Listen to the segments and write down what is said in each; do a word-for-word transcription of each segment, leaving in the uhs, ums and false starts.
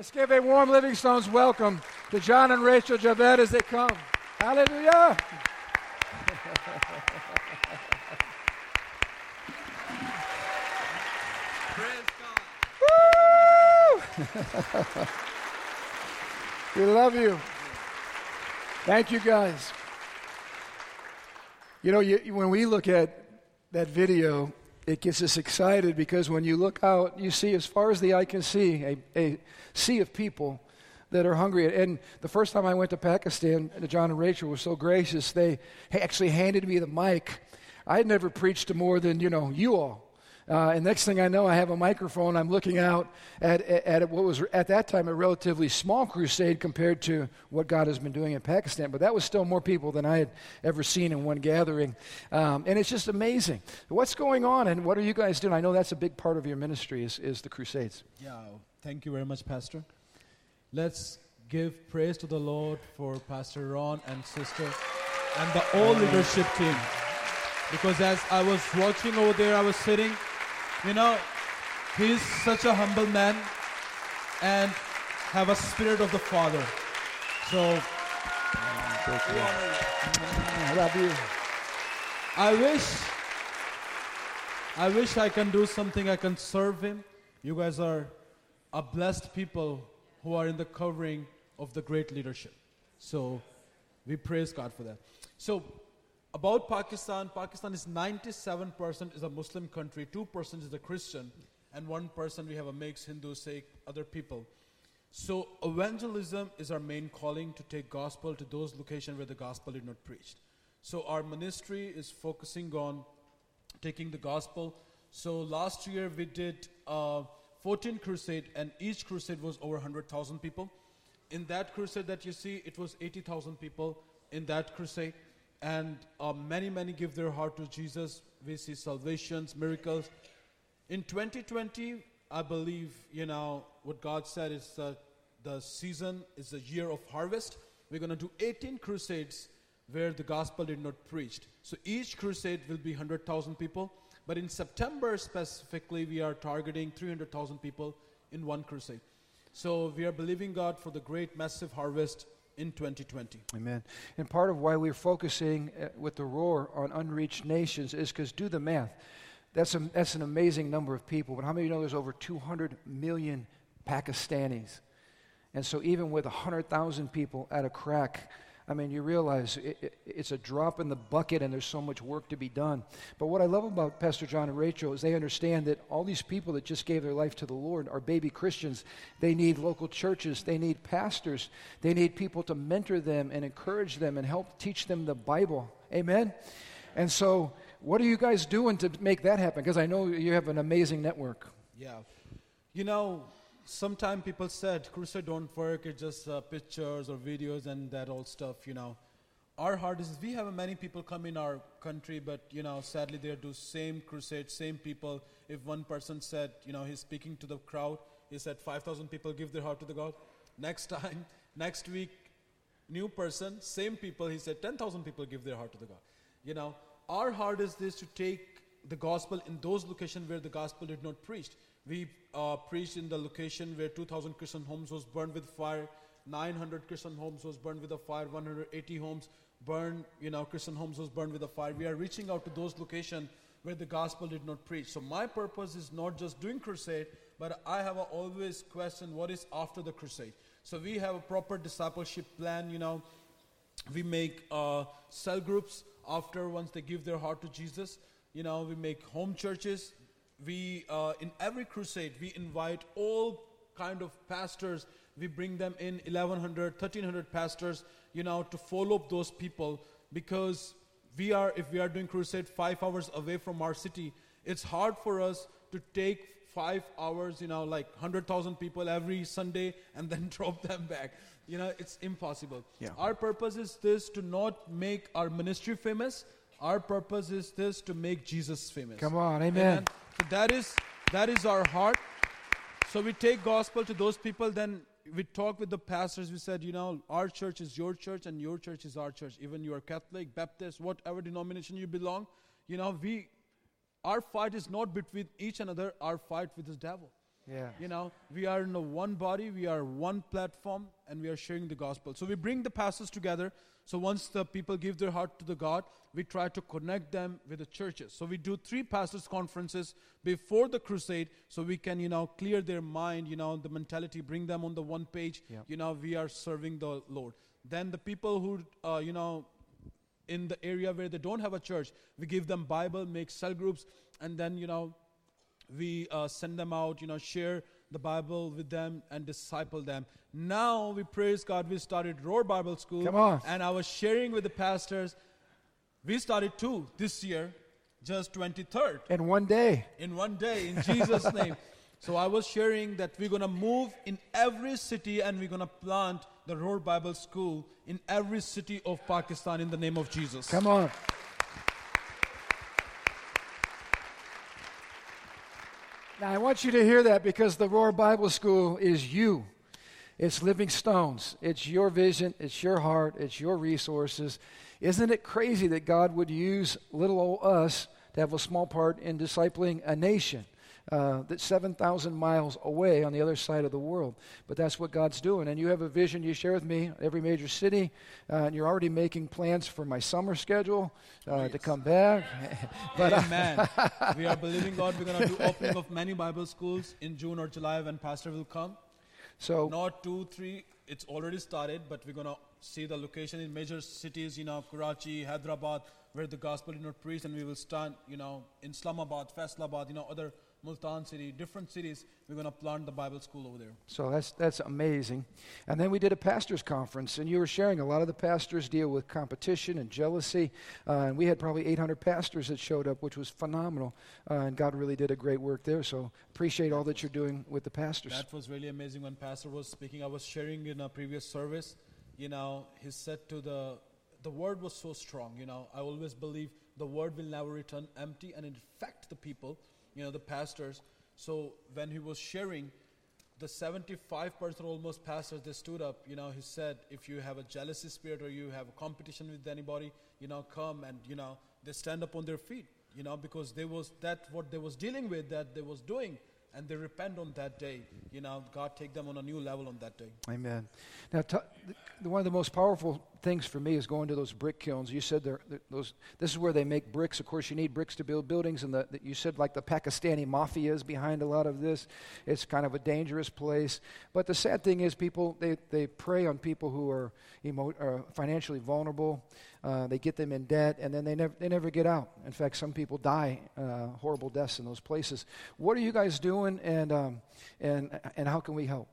Let's give a warm Living Stones welcome to John and Rachel Javed as they come. Hallelujah. We love you. Thank you, guys. You know, you, when we look at that video, it gets us excited because when you look out, you see, as far as the eye can see, a, a sea of people that are hungry. And the first time I went to Pakistan, John and Rachel were so gracious, they actually handed me the mic. I had never preached to more than, you know, you all. Uh, and next thing I know, I have a microphone. I'm looking out at, at at what was at that time a relatively small crusade compared to what God has been doing in Pakistan. But that was still more people than I had ever seen in one gathering. Um, and it's just amazing. What's going on and what are you guys doing? I know that's a big part of your ministry is, is the crusades. Yeah, thank you very much, Pastor. Let's give praise to the Lord for Pastor Ron and Sister and the whole leadership team. Because as I was watching over there, I was sitting... You know, he is such a humble man and have a spirit of the Father. So, I love you. I wish, I wish I can do something, I can serve him. You guys are a blessed people who are in the covering of the great leadership. So, we praise God for that. So, about Pakistan, Pakistan is ninety-seven percent is a Muslim country, two percent is a Christian, and one percent we have a mix, Hindu, Sikh, other people. So evangelism is our main calling to take gospel to those locations where the gospel is not preached. So our ministry is focusing on taking the gospel. So last year we did uh, fourteen crusades, and each crusade was over one hundred thousand people. In that crusade that you see, it was eighty thousand people in that crusade. And uh, many, many give their heart to Jesus. We see salvations, miracles. In twenty twenty, I believe, you know, what God said is that the season is the year of harvest. We're going to do eighteen crusades where the gospel did not preached. So each crusade will be one hundred thousand people. But in September specifically, we are targeting three hundred thousand people in one crusade. So we are believing God for the great, massive harvest in twenty twenty. Amen. And part of why we're focusing uh, with the Roar on unreached nations is because, do the math, that's, a, that's an amazing number of people. But how many of you know there's over two hundred million Pakistanis? And so even with one hundred thousand people at a crack, I mean, you realize it, it, it's a drop in the bucket and there's so much work to be done. But what I love about Pastor John and Rachel is they understand that all these people that just gave their life to the Lord are baby Christians. They need local churches. They need pastors. They need people to mentor them and encourage them and help teach them the Bible. Amen? And so what are you guys doing to make that happen? Because I know you have an amazing network. Yeah. You know... Sometimes people said, crusade don't work, it's just uh, pictures or videos and that old stuff, you know. Our heart is, we have many people come in our country, but, you know, sadly they do same crusade, same people. If one person said, you know, he's speaking to the crowd, he said five thousand people give their heart to the God. Next time, next week, new person, same people, he said ten thousand people give their heart to the God. You know, our heart is this, to take the gospel in those locations where the gospel did not preached. We uh, preached in the location where two thousand Christian homes was burned with fire, nine hundred Christian homes was burned with a fire, one hundred eighty homes burned, you know, Christian homes was burned with a fire. We are reaching out to those locations where the gospel did not preach. So my purpose is not just doing crusade, but I have a always question, what is after the crusade? So we have a proper discipleship plan, you know. We make uh, cell groups after once they give their heart to Jesus. You know, we make home churches. We, uh, in every crusade, we invite all kind of pastors. We bring them in, eleven hundred, thirteen hundred pastors, you know, to follow up those people. Because we are, if we are doing crusade five hours away from our city, it's hard for us to take five hours, you know, like one hundred thousand people every Sunday and then drop them back. You know, it's impossible. Yeah. Our purpose is this, to not make our ministry famous. Our purpose is this, to make Jesus famous. Come on, amen. amen. So that is that is our heart. So we take gospel to those people. Then we talk with the pastors. We said, you know, our church is your church and your church is our church. Even you are Catholic, Baptist, whatever denomination you belong. You know, we, our fight is not between each another. Our fight with the devil. Yeah. You know, we are in a one body, we are one platform, and we are sharing the gospel. So we bring the pastors together. So once the people give their heart to the God, we try to connect them with the churches. So we do three pastors' conferences before the crusade, so we can, you know, clear their mind, you know, the mentality, bring them on the one page. Yeah. You know, we are serving the Lord. Then the people who, uh, you know, in the area where they don't have a church, we give them Bible, make cell groups, and then, you know, we uh, send them out, you know, share the Bible with them and disciple them. Now, we praise God, we started Roar Bible School. Come on. And I was sharing with the pastors. We started two this year, just twenty-third. In one day. In one day, in Jesus' name. So I was sharing that we're going to move in every city and we're going to plant the Roar Bible School in every city of Pakistan in the name of Jesus. Come on. Now, I want you to hear that because the Roar Bible School is you. It's Living Stones. It's your vision. It's your heart. It's your resources. Isn't it crazy that God would use little old us to have a small part in discipling a nation uh, that's seven thousand miles away on the other side of the world? But that's what God's doing. And you have a vision you share with me, every major city, uh, and you're already making plans for my summer schedule uh, oh, yes. to come back. But Amen. We are believing God. We're going to do opening of many Bible schools in June or July when Pastor will come. So not two, three. It's already started, but we're going to see the location in major cities, you know, Karachi, Hyderabad, where the gospel is not preached, and we will stand, you know, in Islamabad, Faisalabad, you know, other Multan city, different cities. We're going to plant the Bible school over there. So that's that's amazing. And then we did a pastors' conference, and you were sharing a lot of the pastors deal with competition and jealousy, uh, and we had probably eight hundred pastors that showed up, which was phenomenal, uh, and God really did a great work there. So appreciate all that you're doing with the pastors. That was really amazing when Pastor was speaking. I was sharing in a previous service, you know, he said to the, the word was so strong, you know, I always believe the word will never return empty and infect the people, you know, the pastors. So when he was sharing, the seventy-five percent almost pastors, they stood up, you know, he said, if you have a jealousy spirit or you have a competition with anybody, you know, come and, you know, they stand up on their feet, you know, because they was, that what they was dealing with, that they was doing, and they repent on that day. You know, God take them on a new level on that day. Amen. Now, t- the, one of the most powerful things for me is going to those brick kilns. You said they're, they're, those. This is where they make bricks. Of course, you need bricks to build buildings. And the, the, you said like the Pakistani mafia is behind a lot of this. It's kind of a dangerous place. But the sad thing is people, they, they prey on people who are, emo- are financially vulnerable. Uh, they get them in debt, and then they never they never get out. In fact, some people die uh, horrible deaths in those places. What are you guys doing, and um, and and how can we help?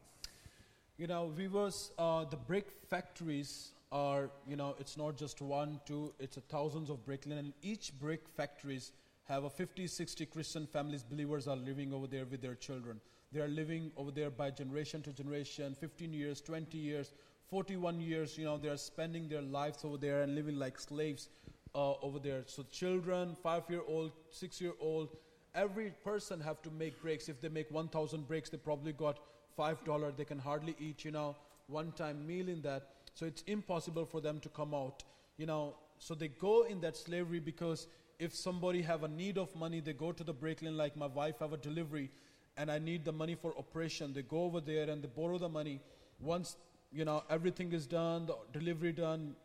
You know, we was uh, the brick factories are, you know, it's not just one, two, it's a thousands of bricklayers, and each brick factories have a fifty, sixty Christian families, believers are living over there with their children. They are living over there by generation to generation, fifteen years, twenty years. forty-one years, you know, they are spending their lives over there and living like slaves uh, over there. So children, five-year-old, six-year-old, every person have to make breaks. If they make one thousand breaks, they probably got five dollars. They can hardly eat, you know, one-time meal in that. So it's impossible for them to come out, you know. So they go in that slavery because if somebody have a need of money, they go to the break lane, like my wife have a delivery, and I need the money for operation. They go over there and they borrow the money. Once you know, everything is done, the delivery done,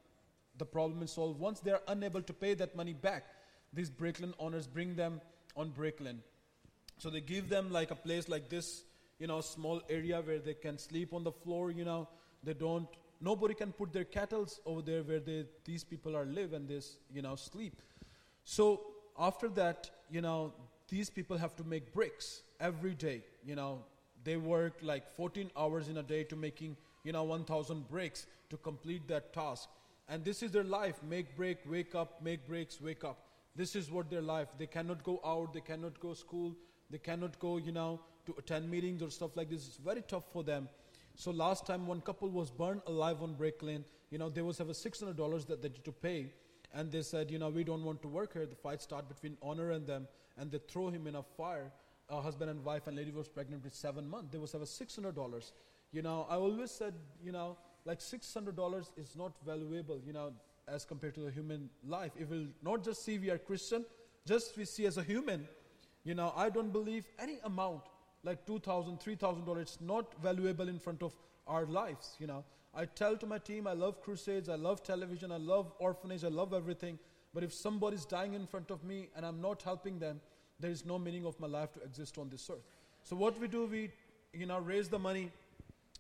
the problem is solved. Once they are unable to pay that money back, these brickland owners bring them on brickland. So they give them like a place like this, you know, small area where they can sleep on the floor, you know. They don't, nobody can put their kettles over there where they, these people are live and they, you know, sleep. So after that, you know, these people have to make bricks every day, you know. They work like fourteen hours in a day to making, you know, one thousand breaks to complete that task. And this is their life, make break, wake up, make breaks, wake up. This is what their life, they cannot go out, they cannot go school, they cannot go, you know, to attend meetings or stuff like this. It's very tough for them. So last time one couple was burned alive on break lane, you know, they was have a six hundred dollars that they had to pay. And they said, you know, we don't want to work here. The fight started between Honor and them, and they throw him in a fire. Uh, husband and wife, and lady was pregnant with seven months. They was have a six hundred dollars. You know, I always said, you know, like six hundred dollars is not valuable, you know, as compared to the human life. It will not just see we are Christian, just we see as a human. You know, I don't believe any amount like two thousand, three thousand dollars. It's not valuable in front of our lives, you know. I tell to my team, I love crusades, I love television, I love orphanage, I love everything. But if somebody's dying in front of me and I'm not helping them, there is no meaning of my life to exist on this earth. So what we do, we, you know, raise the money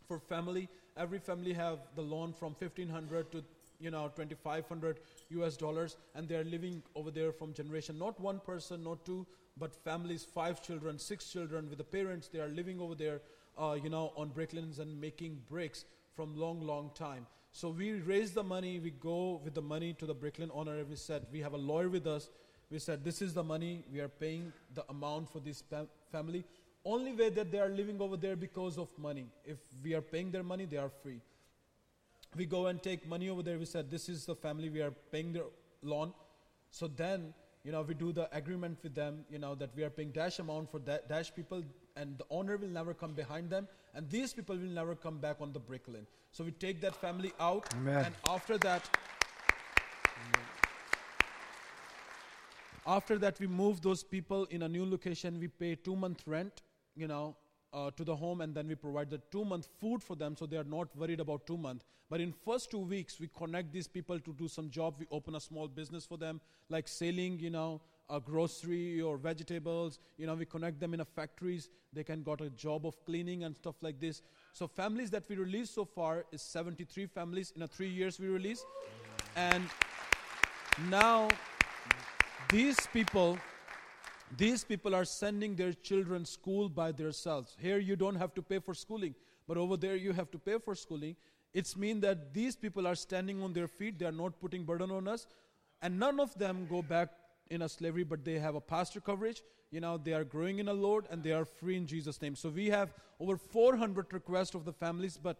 for family. Every family have the loan from fifteen hundred to, you know, twenty-five hundred U S dollars, and they are living over there from generation. Not one person, not two, but families, five children, six children with the parents. They are living over there, uh, you know, on bricklands and making bricks from long, long time. So we raise the money. We go with the money to the Brickland Honorary. We said, we have a lawyer with us. We said, this is the money. We are paying the amount for this fam- family. Only way that they are living over there because of money. If we are paying their money, they are free. We go and take money over there. We said, this is the family. We are paying their loan. So then, you know, we do the agreement with them, you know, that we are paying dash amount for da- dash people, and the owner will never come behind them, and these people will never come back on the brick lane. So we take that family out. Amen. And after that, Amen. after that we move those people in a new location. We pay two month rent, you know, uh, to the home, and then we provide the two month food for them, so they are not worried about two month. But in first two weeks, we connect these people to do some job. We open a small business for them, like selling, you know, a grocery or vegetables. You know, we connect them in a factories. They can got a job of cleaning and stuff like this. So families that we release so far is seventy-three families in a three years we release. And now these people, these people are sending their children school by themselves. Here you don't have to pay for schooling, but over there you have to pay for schooling. It's mean that these people are standing on their feet. They are not putting burden on us, and none of them go back in a slavery, but they have a pastor coverage. You know, they are growing in the Lord, and they are free in Jesus' name. So we have over four hundred requests of the families, but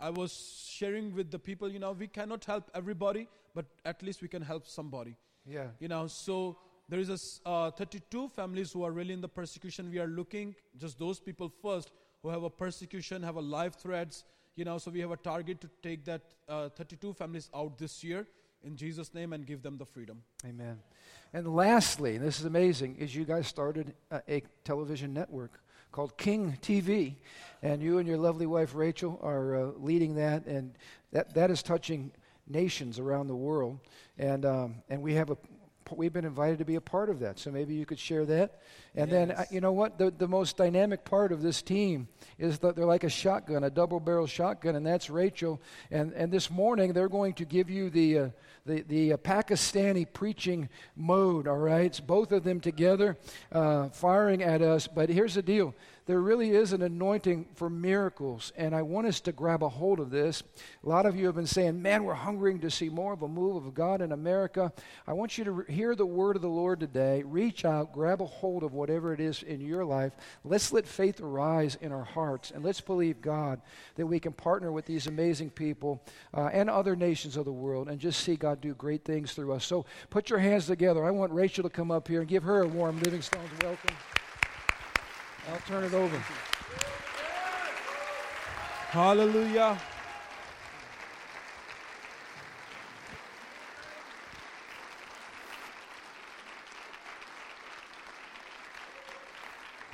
I was sharing with the people, you know, we cannot help everybody, but at least we can help somebody. Yeah. You know, so there is a, uh, thirty-two families who are really in the persecution. We are looking just those people first who have a persecution, have a life threats, you know, so we have a target to take that uh, thirty-two families out this year. In Jesus' name, and give them the freedom. Amen. And lastly, and this is amazing, is you guys started a, a television network called King T V, and you and your lovely wife Rachel are uh, leading that, and that that is touching nations around the world. And um, and we have a we've been invited to be a part of that. So maybe you could share that. And yes. Then uh, you know what? The the most dynamic part of this team is that they're like a shotgun, a double-barrel shotgun, and that's Rachel. And and this morning they're going to give you the uh, the the uh, Pakistani preaching mode. All right, it's both of them together, uh, firing at us. But here's the deal. There really is an anointing for miracles, and I want us to grab a hold of this. A lot of you have been saying, man, we're hungering to see more of a move of God in America. I want you to re- hear the word of the Lord today. Reach out, grab a hold of whatever it is in your life. Let's let faith arise in our hearts, and let's believe God that we can partner with these amazing people uh, and other nations of the world and just see God do great things through us. So put your hands together. I want Rachel to come up here and give her a warm Living Stones welcome. I'll turn it over. Hallelujah.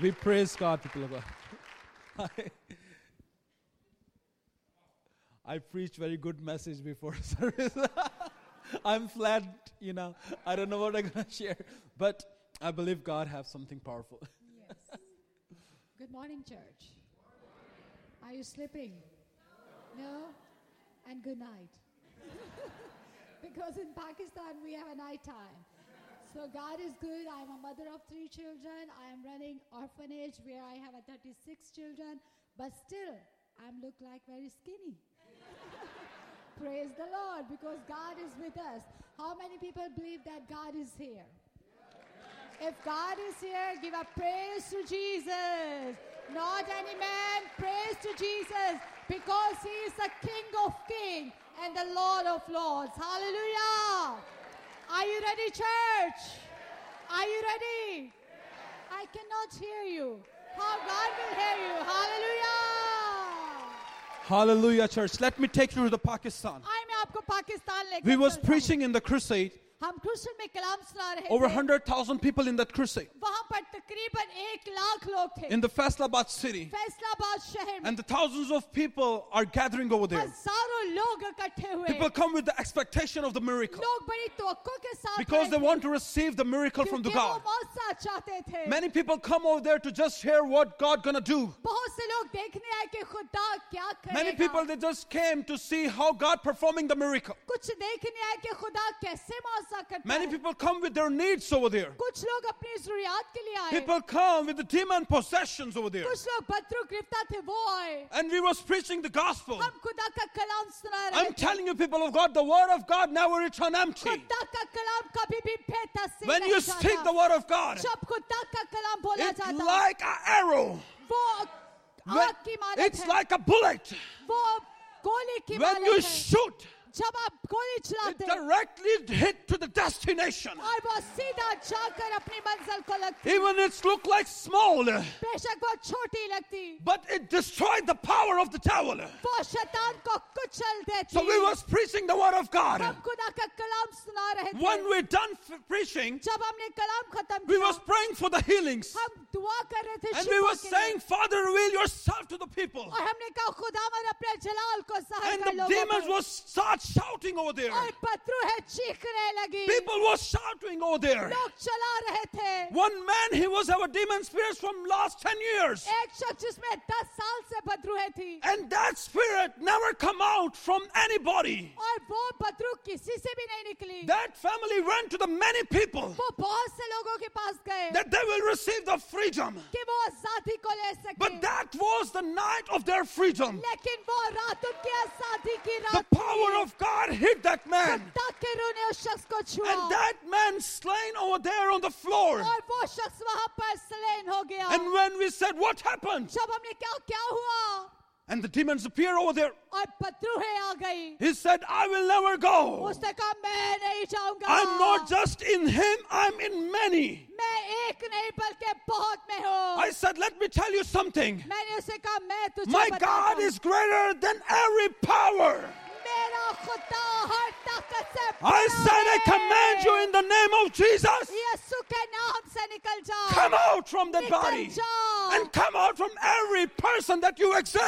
We praise God, people of God. I, I preached very good message before service. I'm flat, you know. I don't know what I'm going to share. But I believe God has something powerful. Yes. Good morning, church. Good morning. Are you sleeping? No. No? And good night. Because in Pakistan, we have a night time. So God is good. I'm a mother of three children. I am running orphanage where I have a thirty-six children. But still, I look like very skinny. Praise the Lord, because God is with us. How many people believe that God is here? If God is here, give a praise to Jesus. Not any man, praise to Jesus, because he is the King of kings and the Lord of lords. Hallelujah. Are you ready, church? Are you ready? I cannot hear you. How God will hear you. Hallelujah. Hallelujah, church. Let me take you to the Pakistan. I we was preaching in the crusade. Over one hundred thousand people in that crusade. In the Faisalabad city. And the thousands of people are gathering over there. People come with the expectation of the miracle. Because they want to receive the miracle from the God. Many people come over there to just hear what God gonna do. Many people, they just came to see how God performing the miracle. Many people come with their needs over there. People come with the demon possessions over there. And we were preaching the gospel. I'm telling you, people of God, the word of God never returns empty. When you speak the word of God, it's like an arrow. When it's like a bullet. When you shoot, it directly hit to the destination. Even it looked like small, but it destroyed the power of the devil. So we was preaching the word of God. When we're done preaching, we was praying for the healings. And we were saying, Father, reveal yourself to the people. And the demons will start shouting over there. People were shouting over there. One man, he was our demon spirits from last ten years. And that spirit never come out from anybody. That family went to the many people that they will receive the freedom. But that was the night of their freedom. The power of God hit that man. And that man slain over there on the floor. And when we said, what happened? And the demons appear over there. He said, I will never go. I'm not just in him, I'm in many. I said, let me tell you something. My God is greater than every power. I said, I command you in the name of Jesus, come out from that body and come out from every person that you exist.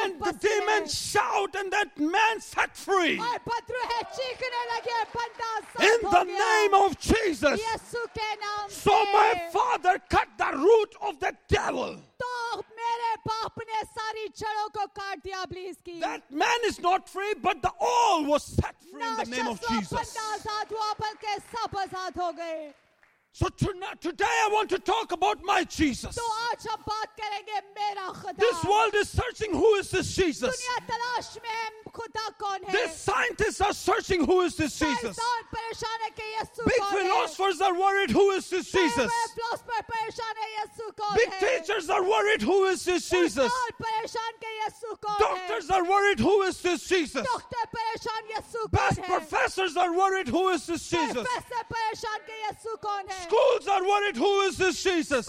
And the demons shout, and that man set free. In the name of Jesus. So my Father cut the root of the devil. That man is not free, but the all was set free in the name of Jesus. So tonight, today I want to talk about my Jesus. This world is searching who is this Jesus. The scientists are searching who is this Jesus. Big philosophers are worried who is this Jesus. Big teachers are worried who is this Jesus. Doctors are worried who is this Jesus. Best professors are worried who is this Jesus. Schools are worried who is this Jesus.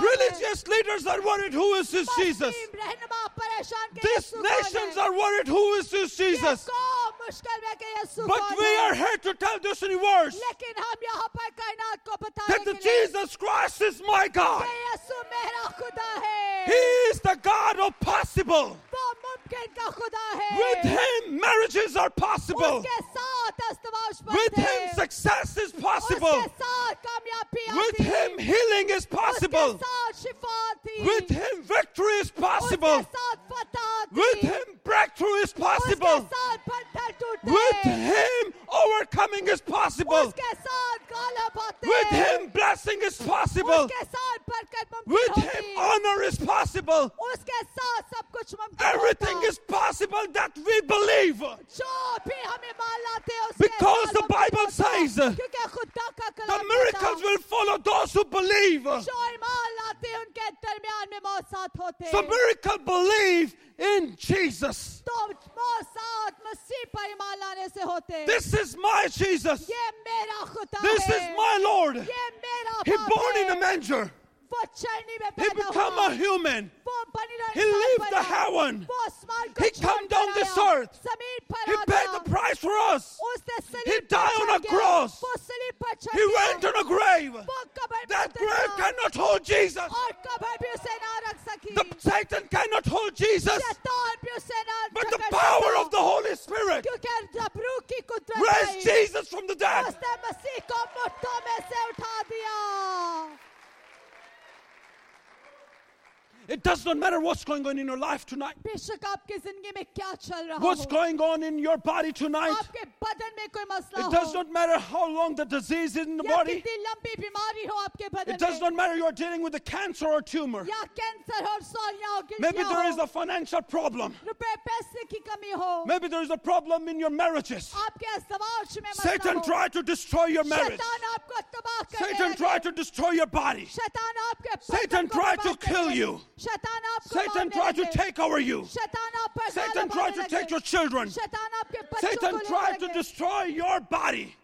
Religious leaders are worried who is this Jesus. These nations are worried who is this Jesus. But we are here to tell this universe that the Jesus Christ is my God. He is the God of possible. With Him, marriages are possible. With Him, success is possible. With Him, healing is possible. With Him, victory is possible. With Him, breakthrough is possible. With Him, overcoming is possible. With Him, blessing is possible. With Him, honor is possible. Everything is possible that we believe. Because the Bible says the miracles will follow those who believe. So miracle believe in Jesus. This is my Jesus. This is my Lord. He born in a manger. He became a human. He lived the heaven. He came down this earth. He paid the price for us. He died on a cross. He went to the grave. That grave cannot hold Jesus. The Satan cannot hold Jesus. But the power of the Holy Spirit raised Jesus from the dead. It does not matter what's going on in your life tonight. What's going on in your body tonight. It does not matter how long the disease is in the body. It does not matter you're dealing with a cancer or tumor. Maybe there is a financial problem. Maybe there is a problem in your marriages. Satan tried to destroy your marriage. Satan tried to destroy your body. Satan tried to kill you. Satan tried to take over you. Satan tried to take your children. Satan tried to destroy your body.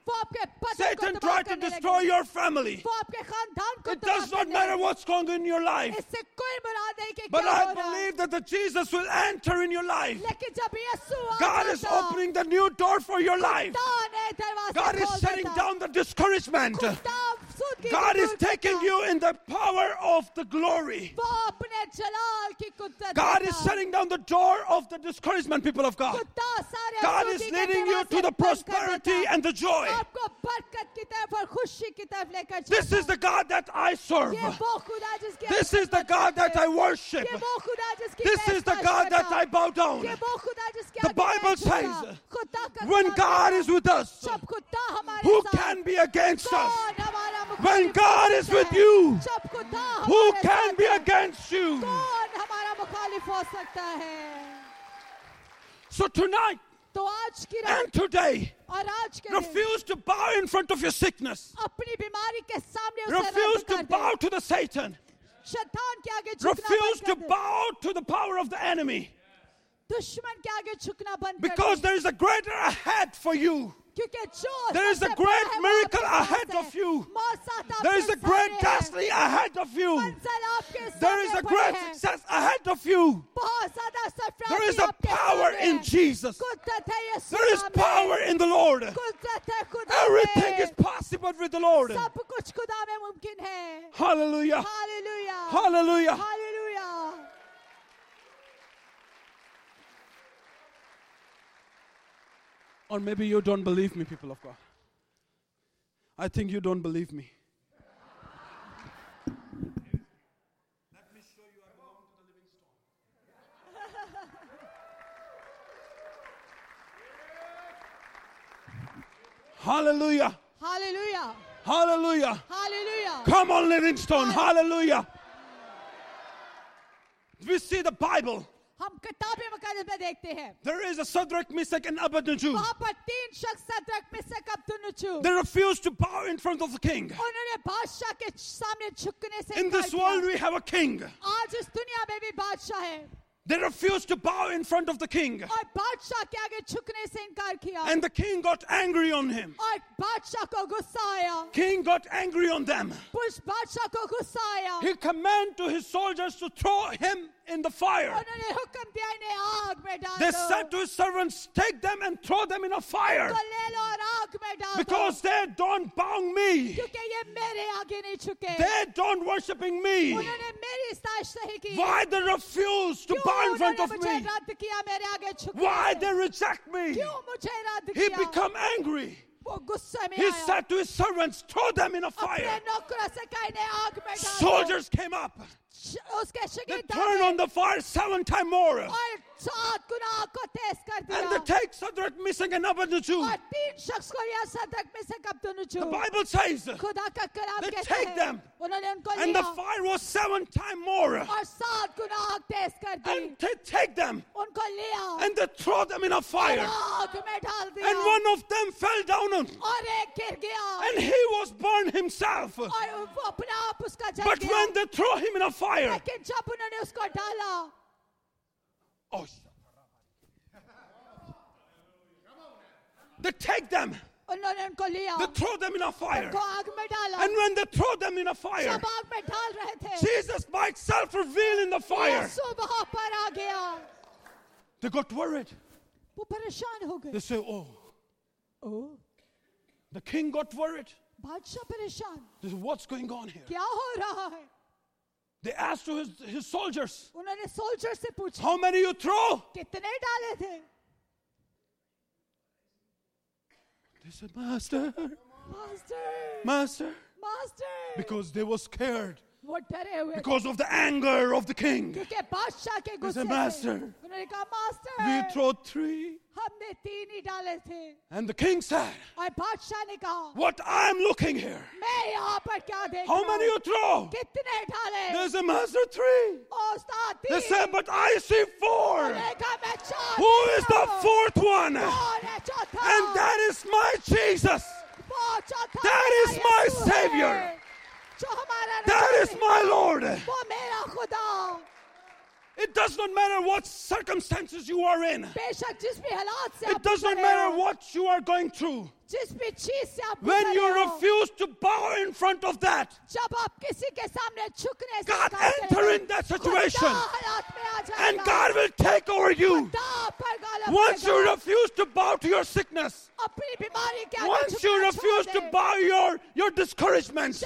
Satan tried to destroy your family. It does not matter what's going on in your life. But I believe that the Jesus will enter in your life. God is opening the new door for your life. God is setting down the discouragement. God is taking you in the power of the glory. God is setting down the door of the discouragement, people of God. God is leading you to the prosperity and the joy. This is the God that I serve. This is the God that I worship. This is the God that I bow down. The Bible says, when God is with us, who can be against us? When God is with you, who can be against you? So tonight and today, refuse to bow in front of your sickness. Refuse to bow to the Satan. Refuse to bow to the power of the enemy. Because there is a greater ahead for you. There is a great miracle ahead of you. There is a great destiny ahead of you. There is a great success ahead of you. There is a power in Jesus. There is power in the Lord. Everything is possible with the Lord. Hallelujah. Hallelujah. Hallelujah. Or maybe you don't believe me, people of God. I think you don't believe me. Let me show you I belong to the Living Stone. Hallelujah. Hallelujah. Hallelujah. Hallelujah. Come on, Living Stone. Hallelujah. We see the Bible. There is a Sadrach, Misek, and Abad Niju. They refused to bow in front of the king. In this world we have a king. They refused to bow in front of the king. And the king got angry on him. King got angry on them. He commanded to his soldiers to throw him in the fire. They said to his servants, take them and throw them in a fire. Because they don't bow me. They don't worshiping me. Why they refuse to bow in front of me? Why they reject me? He became angry. He said to his servants, throw them in a fire. Soldiers came up. They turn on the fire seven times more. And they take Sadrach, Misek, and Abednego. The Bible says they take them. And the fire was seven times more. And they take them. And they throw them in a fire. And one of them fell down on him. And he was burned himself. But when they throw him in a fire, Fire. Oh. They take them. They throw them in a fire. And when they throw them in a fire, Jesus by itself revealed in the fire. They got worried. वो परेशान हो गए. They say, oh, oh, the king got worried. बादशाह परेशान. They say, what's going on here? क्या हो रहा है? They asked to his, his soldiers. उन्होंने soldiers से पूछा. How many you throw? कितने डाले थे? They said, Master, Master, Master, Master, because they were scared. Because of the anger of the king. He said, Master, we threw three. And the king said, what I'm looking here, how many you throw? There's a master three. They said, but I see four. Who is the fourth one? And that is my Jesus. That is my Savior. That is my Lord. It does not matter what circumstances you are in. It does not matter what you are going through. When you refuse to bow in front of that, God enter in that situation and God will take over you. Once you refuse to bow to your sickness, once you refuse to bow your, your discouragement,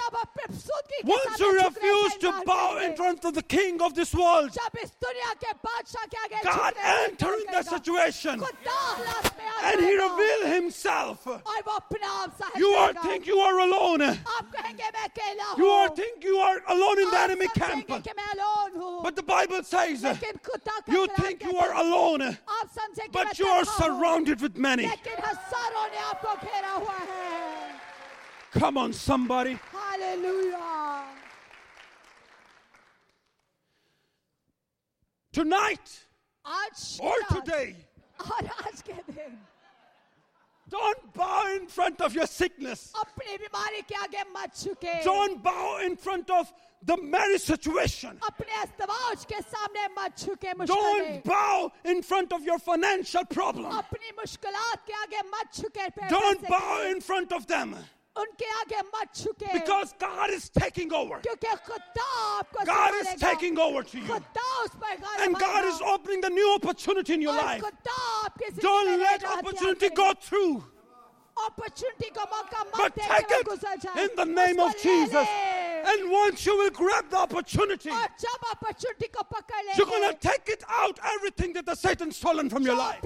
once you refuse to bow in front of the king of this world, God enter in that situation and He reveal Himself. You are think you are alone. You are think you are alone in the enemy camp. But the Bible says, you think you are alone, but you are surrounded with many. Come on, somebody. Hallelujah. Tonight or today, don't bow in front of your sickness. Don't bow in front of the marriage situation. Don't bow in front of your financial problem. Don't bow in front of them. Because God is taking over. God is taking over to you. And God is opening the new opportunity in your life. Don't let opportunity go through. But take it in the name of Jesus. And once you will grab the opportunity, you're going to take it out, everything that the Satan stolen from your life.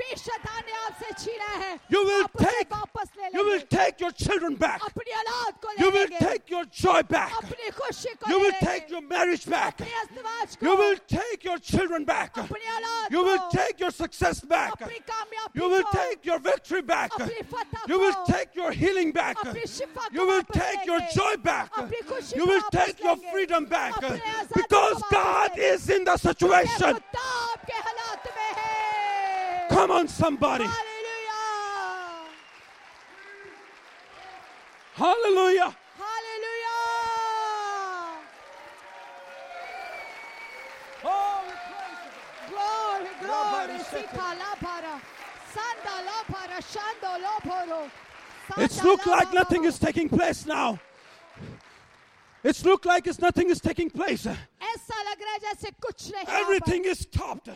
You will take, you will take your children back. You will take your joy back. You will take your marriage back. You will take your children back. You will take your success back. You will take your victory back. You will take your healing back. You will take your joy back. You will take your freedom back. Because God is in the situation. Come on, somebody. Hallelujah. Hallelujah. Oh, glory, glory, glory. It's looked like nothing is taking place now. It's looked like it's nothing is taking place. Everything is stopped.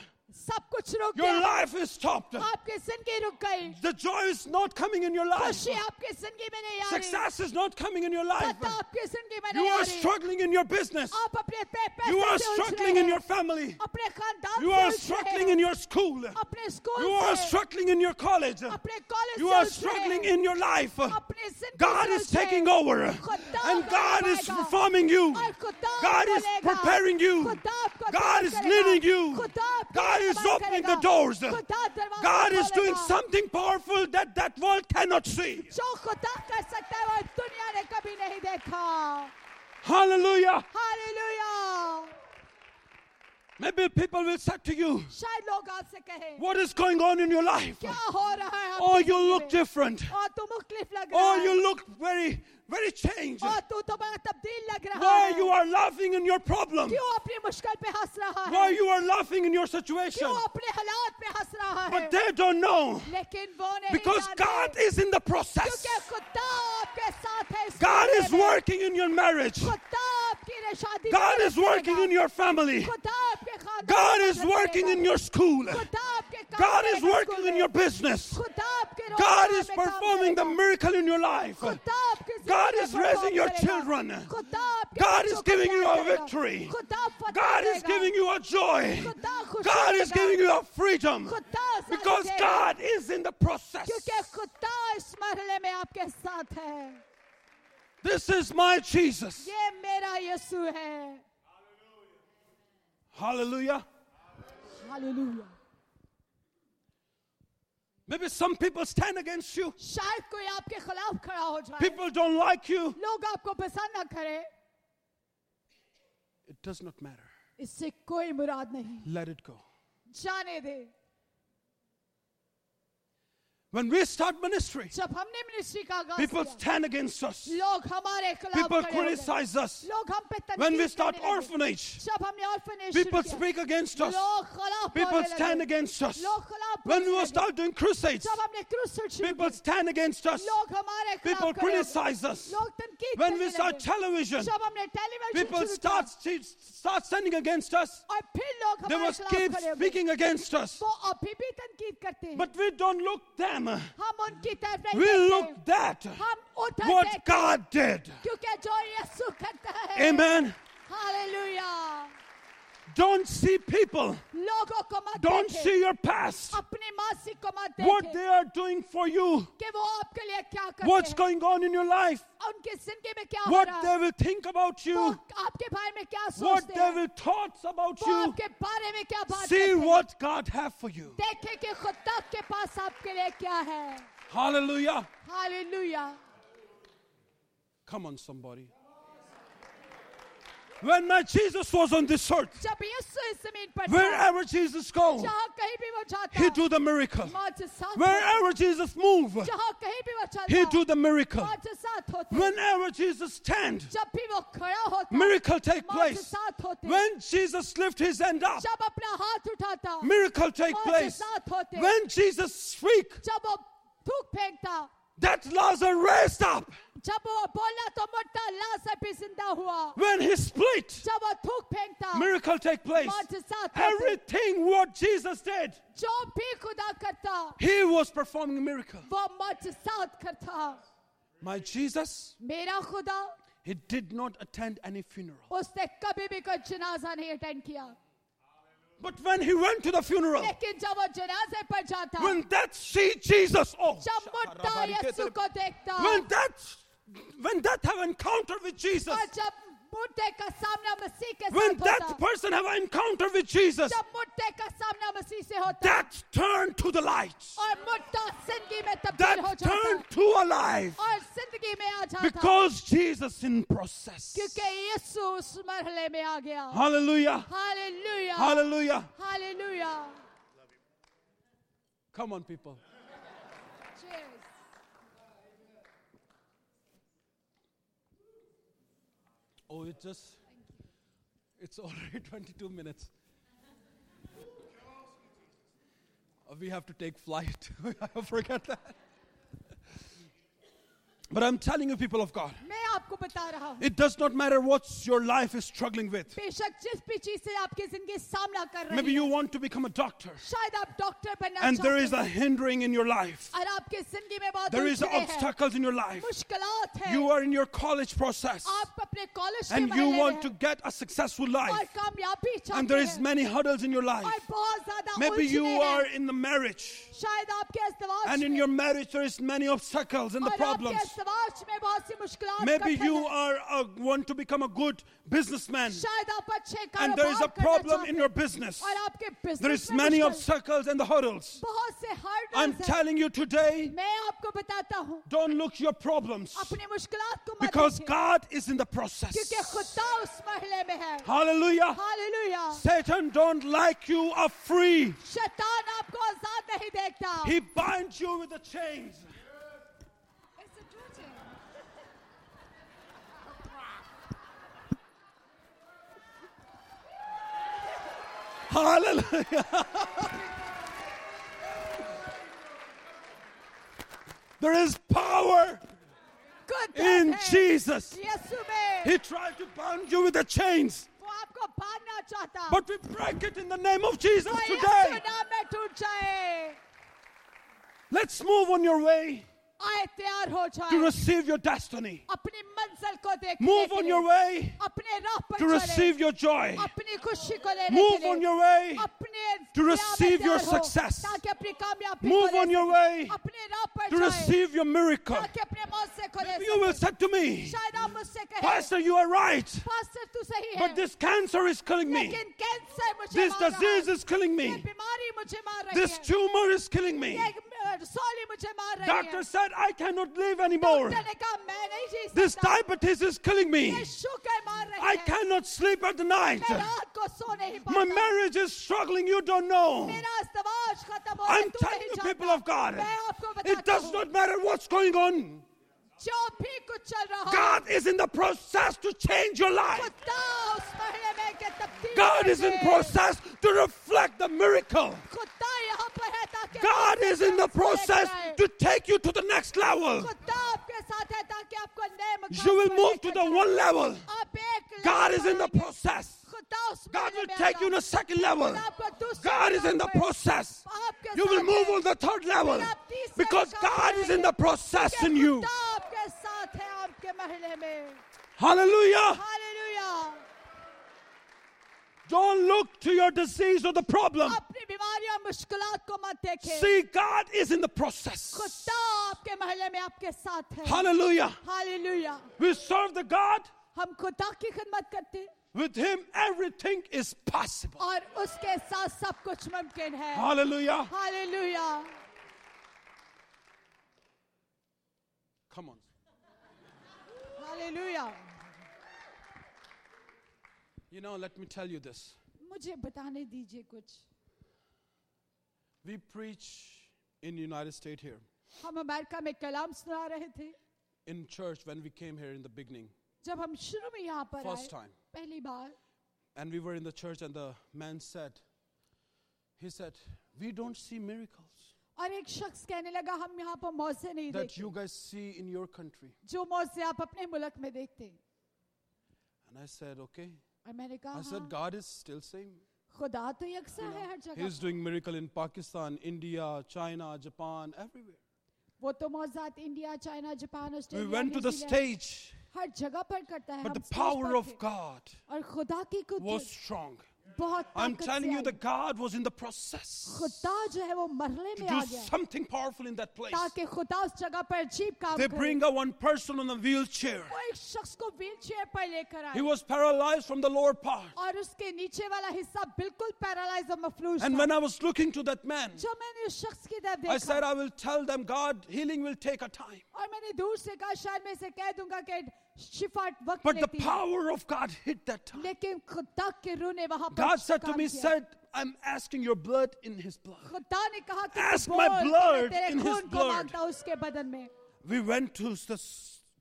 Your life is stopped. The joy is not coming in your life. Success is not coming in your life. You are struggling in your business. You are struggling in your family. You are struggling in your school. You are struggling in your college. You are struggling in your life. God is taking over. And God is reforming you. God is preparing you. God is leading you. God is opening the doors. God is doing something powerful that that world cannot see. Hallelujah. Hallelujah. Maybe people will say to you, what is going on in your life? Oh, you look different. Oh, you look very... very changed. Why you are laughing in your problem? Why you are laughing in your situation? But they don't know. Because God is in the process. God is working in your marriage. God is working in your family. God is working in your school. God is working in your business. God is performing the miracle in your life. God is raising your children. God is giving you a victory. God is giving you a joy. God is giving you a freedom. Because God is in the process. This is my Jesus. Hallelujah. Hallelujah. Maybe some people stand against you. People don't like you. It does not matter. Let it go. When we start ministry, people stand against us. People criticize us. When we start orphanage, people speak against us. People stand against us. When we start doing crusades, people stand against us. People criticize us. When we start television, people start, start standing against us. They will keep speaking against us. But we don't look them. We look that what God did. Amen. Hallelujah. Don't see people. Don't see your past. What they are doing for you. What's going on in your life. What they will think about you. What they will thoughts about you. See what God has for you. Hallelujah. Hallelujah. Come on, somebody. When my Jesus was on this earth, wherever Jesus goes, he do the miracle. Wherever Jesus moves, he do the miracle. Whenever Jesus stands, miracle take place. When Jesus lift his hand up, miracle take place. When Jesus speak, that Lazarus raised up. When he split, miracle take place. Everything what Jesus did, he was performing a miracle. My Jesus, he did not attend any funeral. But when he went to the funeral, when that see Jesus, oh, when that when that have encounter with Jesus, when that person have an encounter with Jesus, that turn to the light. That turn to alive. Because Jesus in process. Hallelujah. Hallelujah. Hallelujah. Hallelujah. Come on, people. Cheers. Oh, it just, it's already twenty-two minutes. Oh, we have to take flight. I forgot that. But I'm telling you, people of God, it does not matter what your life is struggling with. Maybe you want to become a doctor, and there is a hindering in your life. There is obstacles in your life. You are in your college process, and you want to get a successful life, and there is many hurdles in your life. Maybe you are in the marriage, and in your marriage there is many obstacles and the problems. Maybe you are a, want to become a good businessman, and there is a problem in your business. There is many obstacles and the hurdles. I'm telling you today, don't look your problems, because God is in the process. Hallelujah. Hallelujah. Satan don't like you are free. He binds you with the chains. Hallelujah. There is power in Jesus. He tried to bind you with the chains. But we break it in the name of Jesus today. जाए. Let's move on your way. आए तैयार हो जाए. To receive your destiny. अपनी मंजिल को देखने. Move on your way. अपने राह पर चले. To receive your joy. अपनी खुशी को लेने के लिए. Move on your way. अपने to receive your success. ताकि अपनी कामयाबी. Move on your way. अपने राह पर चले. To receive your miracle. ताकि अपने मौसे को ले. You will say to me. शायद आप मुझसे कहें. Pastor, you are right. Pastor, तू सही है. But this cancer is killing me. लेकिन कैंसर मुझे मार रहा है. This disease is killing me. ये बीमारी मुझे मार रही है. This tumor is killing me. ये साली मुझे मार रही है. Doctor said I cannot live anymore. This diabetes is killing me. I cannot sleep at night. My marriage is struggling, you don't know. I'm telling you, people of God, it does not matter what's going on. God is in the process to change your life. God is in process to reflect the miracle. God is in the process to take you to the next level. You will move to the one level. God is in the process. God will take you to the second level. God is in the process. You will move on the third level because God is in the process in you. Hallelujah. Hallelujah. Don't look to your disease or the problem. See, God is in the process. Hallelujah. Hallelujah. We serve the God. With Him, everything is possible. Hallelujah. Hallelujah. Come on. Hallelujah. You know, let me tell you this. मुझे बताने दीजिए कुछ. We preach in the United States here. हम America में कलाम सुना रहे थे. In church when we came here in the beginning. जब हम शुरू में यहाँ पर आए. First time. पहली बार. And we were in the church and the man said, he said, we don't see miracles. और एक शख्स कहने लगा हम यहाँ पर मौसे नहीं देखते. That you guys see in your country. जो मौसे आप अपने मुल्क में देखते हैं. And I said, okay. I said, God is still same. खुदा तो यकसा है हर जगह. He is doing miracle in Pakistan, India, China, Japan, everywhere. वो तो मौजूद India, China, Japan, Australia. We went to the stage. हर जगह पर करता है. But the power of God और खुदा की कुदरत was strong. I'm telling you that God was in the process to do something powerful in that place. They bring a one person on a wheelchair. He was paralyzed from the lower part. And when I was looking to that man, I said, I will tell them, God, healing will take a time. But the power of God hit that time. God said to me, said, I'm asking your blood in His blood. Ask my blood in His blood. We went to, the,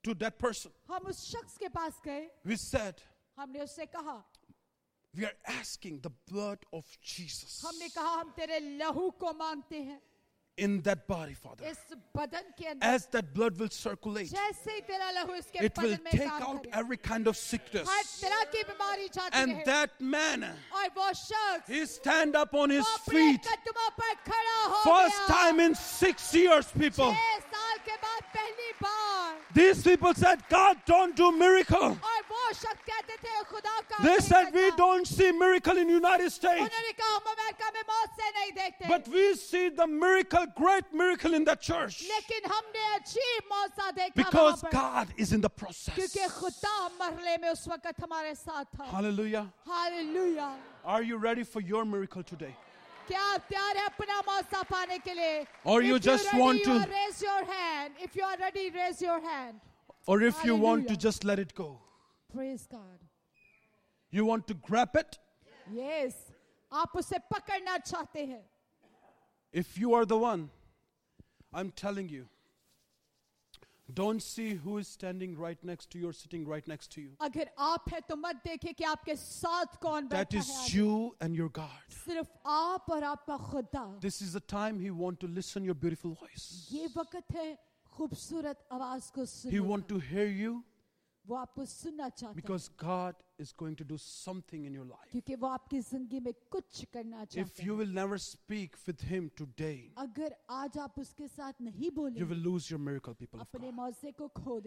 to that person. We said, we are asking the blood of Jesus in that body, Father. As that blood will circulate, it will take out every kind of sickness. And that man, he stand up on his feet. First time in six years, people. These people said, God don't do miracle. They said, we don't see miracle in United States. But we see the miracle, great miracle in the church. Because God is in the process. Hallelujah. Hallelujah. Are you ready for your miracle today? Or you just want to raise your hand. If you are ready, raise your hand. Or if you want to just let it go. Praise God. You want to grab it? Yes. आप उसे पकड़ना चाहते हैं. If you are the one, I'm telling you, don't see who is standing right next to you or sitting right next to you. अगर आप हैं तो मत देखें कि आपके साथ कौन बैठा है. That is you and your God. सिर्फ आप और आपका खुदा. This is the time He want to listen your beautiful voice. ये वक्त है खूबसूरत आवाज को सुनने. He want to hear you. वो आपको सुनना चाहता है. Because God is going to do something in your life. If you will never speak with Him today, you will lose your miracle, people of God.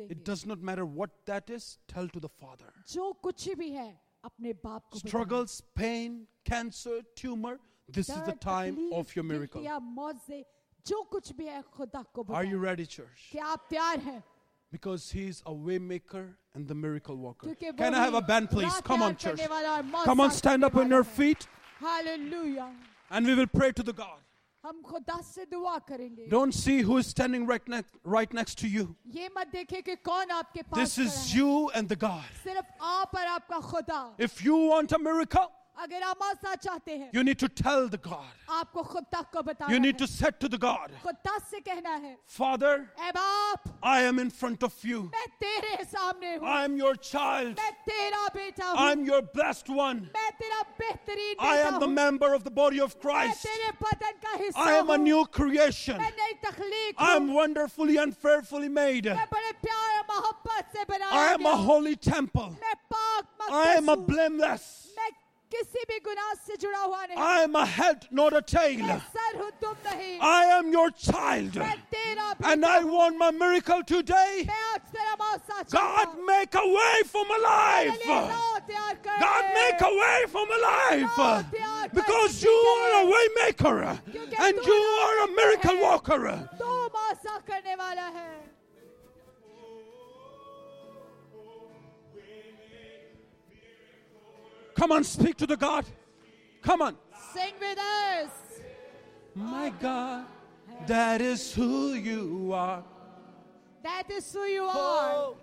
It does not matter what that is, tell to the Father. Struggles, pain, cancer, tumor, this is the time of your miracle. Are you ready, church? Because He is a way maker and the miracle worker. Can I have a band, please? Come on, church. Come on, stand up on your feet. Hallelujah. And we will pray to the God. Don't see who is standing right, ne- right next to you. This is you and the God. If you want a miracle, you need to tell the God. You need to say to the God, Father, I am in front of you. I am your child. I am your blessed one. I am the member of the body of Christ. I am a new creation. I am wonderfully and fearfully made. I am a holy temple. I am a blameless. I am a head, not a tail. I am your child. And I want my miracle today. God, make a way for my life. God, make a way for my life. Because you are a way maker. And you are a miracle worker. Come on, speak to the God. Come on. Sing with us. My God, that is who you are. That is who you are.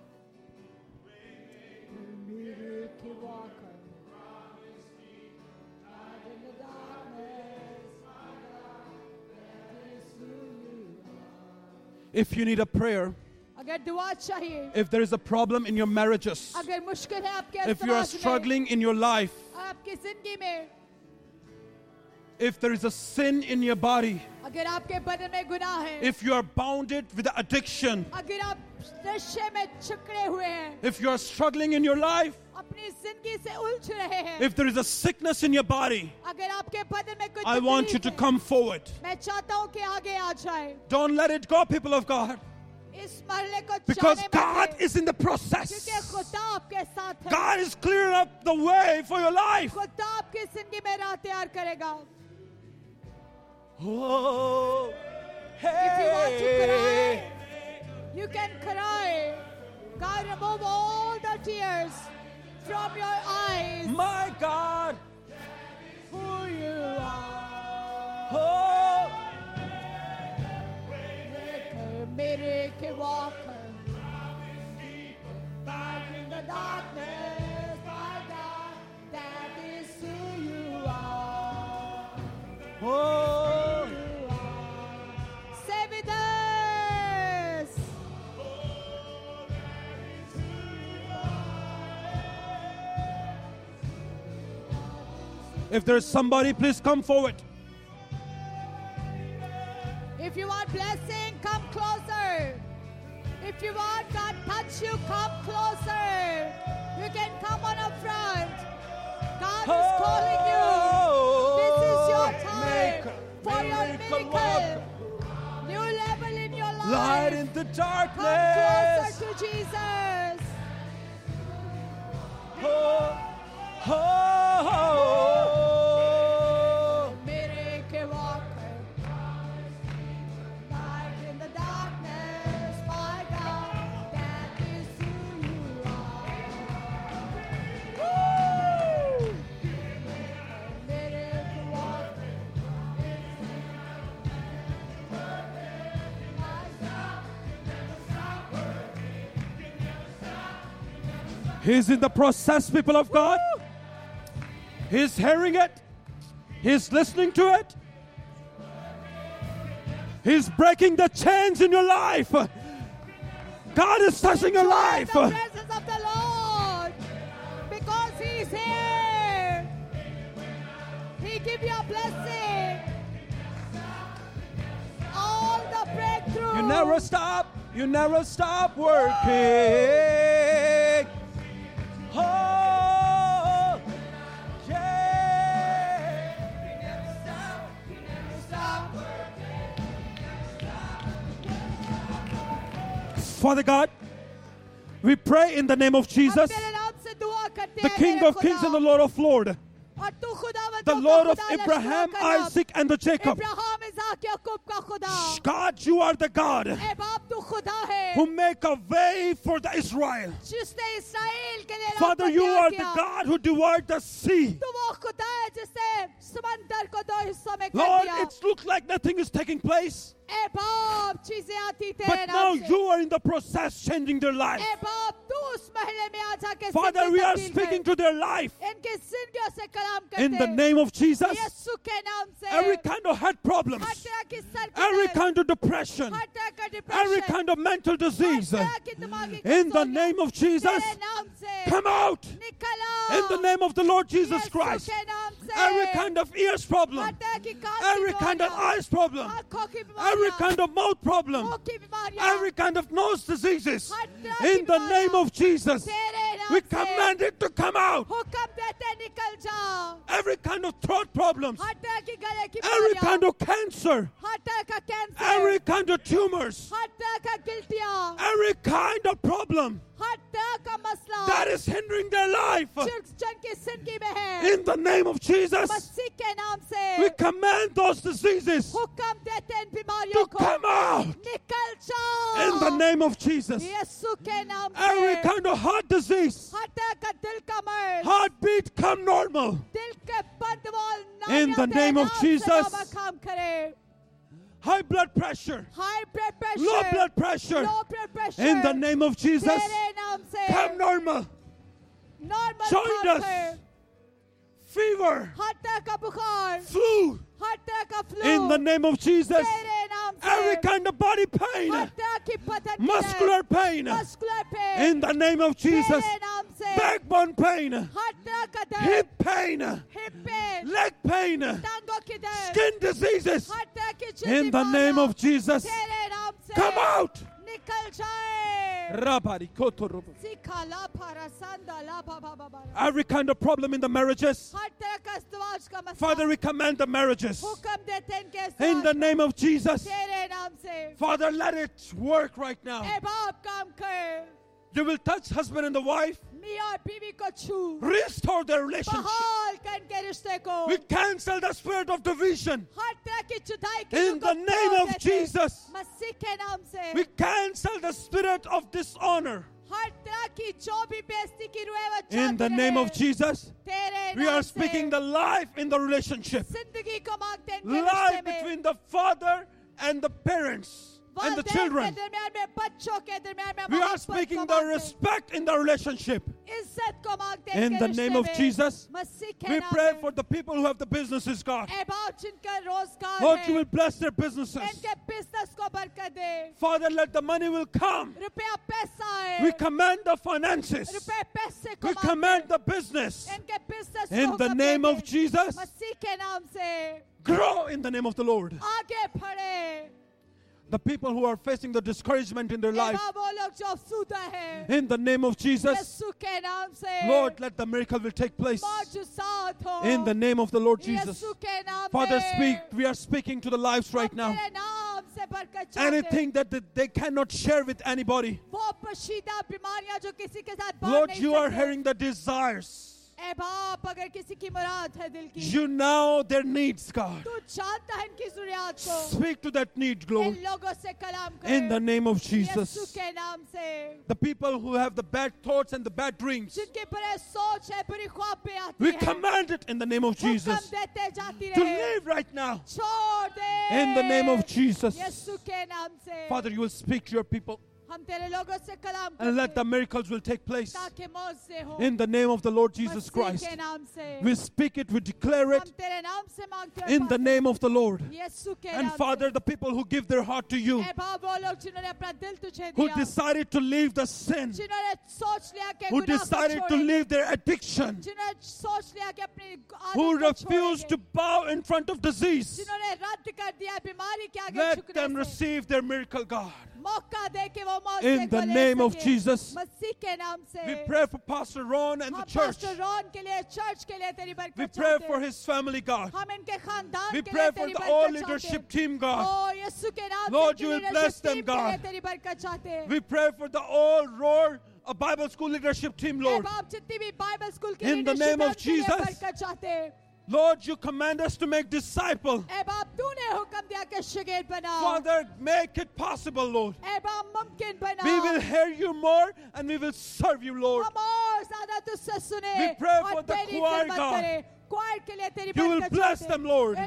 If you need a prayer, if there is a problem in your marriages, if you are struggling in your life, if there is a sin in your body, if you are bounded with addiction, if you are struggling in your life, if there is a sickness in your body, I want you to come forward. Don't let it go, people of God. Because God is in the process. God is clearing up the way for your life. Oh, hey. If you want to cry, you can cry. God, remove all the tears from your eyes. My God, who you are. Oh. Miracle walker, light in the darkness, my God, that is who you are. Oh, you are. Say with us. Oh, that is who you are. If there's somebody, please come forward. If you want blessing, come closer. If you want God touch you, come closer. You can come on up front. God oh, is calling you. This is your time make, for your miracle. Walk. New level in your life. Light in the darkness. Come closer to Jesus. Oh, oh, oh. He's in the process, people of God. Woo! He's hearing it. He's listening to it. He's breaking the chains in your life. God is touching Enjoy your life. The presence of the Lord, because He's here. He gives you a blessing. All the breakthrough. You never stop. You never stop working. Oh! Father God, we pray in the name of Jesus, the King of Kings and the Lord of Lords, the Lord of Abraham, Isaac, and the Jacob. God, you are the God who make a way for the Israel. Father, you are the God who divided the sea. Lord, it looks like nothing is taking place. But now you are in the process changing their life. Father, we are speaking to their life. In the name of Jesus, every kind of heart problems, every kind of depression, every kind of mental disease, in the name of Jesus, come out. In the name of the Lord Jesus Christ, every kind of ears problem, every kind of eyes problem, every kind of mouth problem, every kind of nose diseases, in the name of Jesus, we command it to come out. Every kind of throat problems, every kind of cancer, every kind of tumors, every kind of problem that is hindering their life, in the name of Jesus, we command those diseases to come out, in the name of Jesus. Every kind of heart disease, heartbeat come normal, in the name of Jesus. High blood pressure, High blood pressure. Low blood pressure. Low blood pressure, in the name of Jesus, come normal, normal shoulders, fever, flu, in the name of Jesus, every kind of body pain, muscular pain, in the name of Jesus, backbone pain, hip pain, leg pain, skin diseases, in the name of Jesus, come out. Every kind of problem in the marriages, Father, we command the marriages, in the name of Jesus, Father, let it work right now. You will touch husband and the wife, restore their relationship. We cancel the spirit of division, in the name of Jesus. We cancel the spirit of dishonor, in the name of Jesus. We are speaking the life in the relationship, life between the father and the parents and the children. We are speaking the respect in the relationship, in the name of Jesus. We pray for the people who have the businesses, God. Lord, you will bless their businesses. Father, let the money will come. We command the finances. We command the business, in the name of Jesus. Grow in the name of the Lord. The people who are facing the discouragement in their life, in the name of Jesus, Lord, let the miracle will take place, in the name of the Lord Jesus. Father, speak. We are speaking to the lives right now. Anything that they cannot share with anybody, Lord, you are hearing the desires. You know their needs, God. Speak to that need, Lord, in the name of Jesus. The people who have the bad thoughts and the bad dreams, we command it in the name of Jesus to leave right now, in the name of Jesus. Father, you will speak to your people, and let the miracles will take place, in the name of the Lord Jesus Christ. We speak it, we declare it, in the name of the Lord. And Father, the people who give their heart to you, who decided to leave the sin, who decided to leave their addiction, who refused to bow in front of disease, let them receive their miracle, God. In the name of Jesus, we pray for Pastor Ron and the church. We pray for his family, God. We pray for the all leadership team, God. Lord, you will bless them, God. We pray for the all Roar a Bible School leadership team, Lord. In the name of Jesus. Lord, you command us to make disciples. Father, make it possible, Lord. We will hear you more and we will serve you, Lord. We pray for the choir, God. You will bless them, Lord.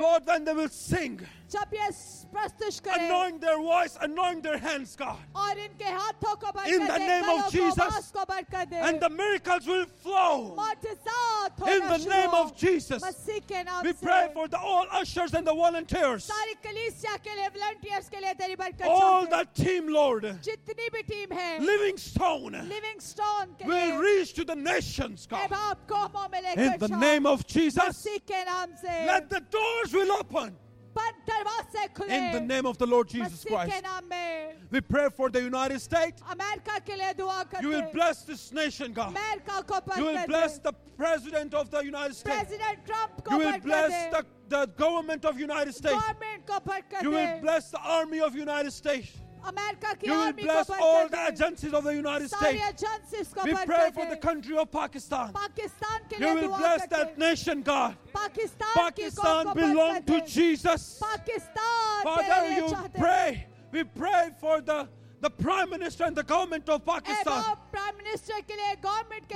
Lord, when they will sing, anoint their voice, anoint their hands, God. In the name of Jesus, and the miracles will flow. In the name of Jesus, we pray for the all ushers and the volunteers, all the team, Lord. Living Stone will reach to the nations, God. In the name of Jesus, let the doors will open. In the name of the Lord Jesus Christ, we pray for the United States. You will bless this nation, God. You will bless the President of the United States. You will bless the, the government of United States. You will bless the army of United States. You will bless all the agencies of the United States. We pray for the country of Pakistan. You will bless that nation, God. Pakistan belongs to Jesus. Father, you pray. We pray for the, the Prime Minister and the government of Pakistan.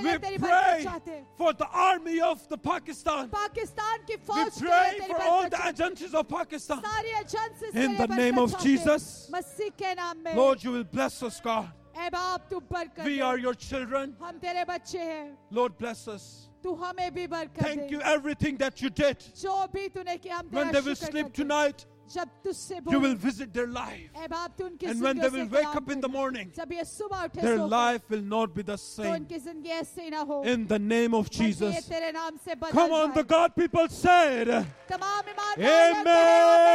We pray for the army of the Pakistan. We pray for all the agencies of Pakistan. In the name of Jesus, Lord, you will bless us, God. We are your children. Lord, bless us. Thank you everything that you did. When they will sleep tonight, you will visit their life. And when they will wake up in the morning, their life will not be the same. In the name of Jesus. Come on, the God people said, Amen.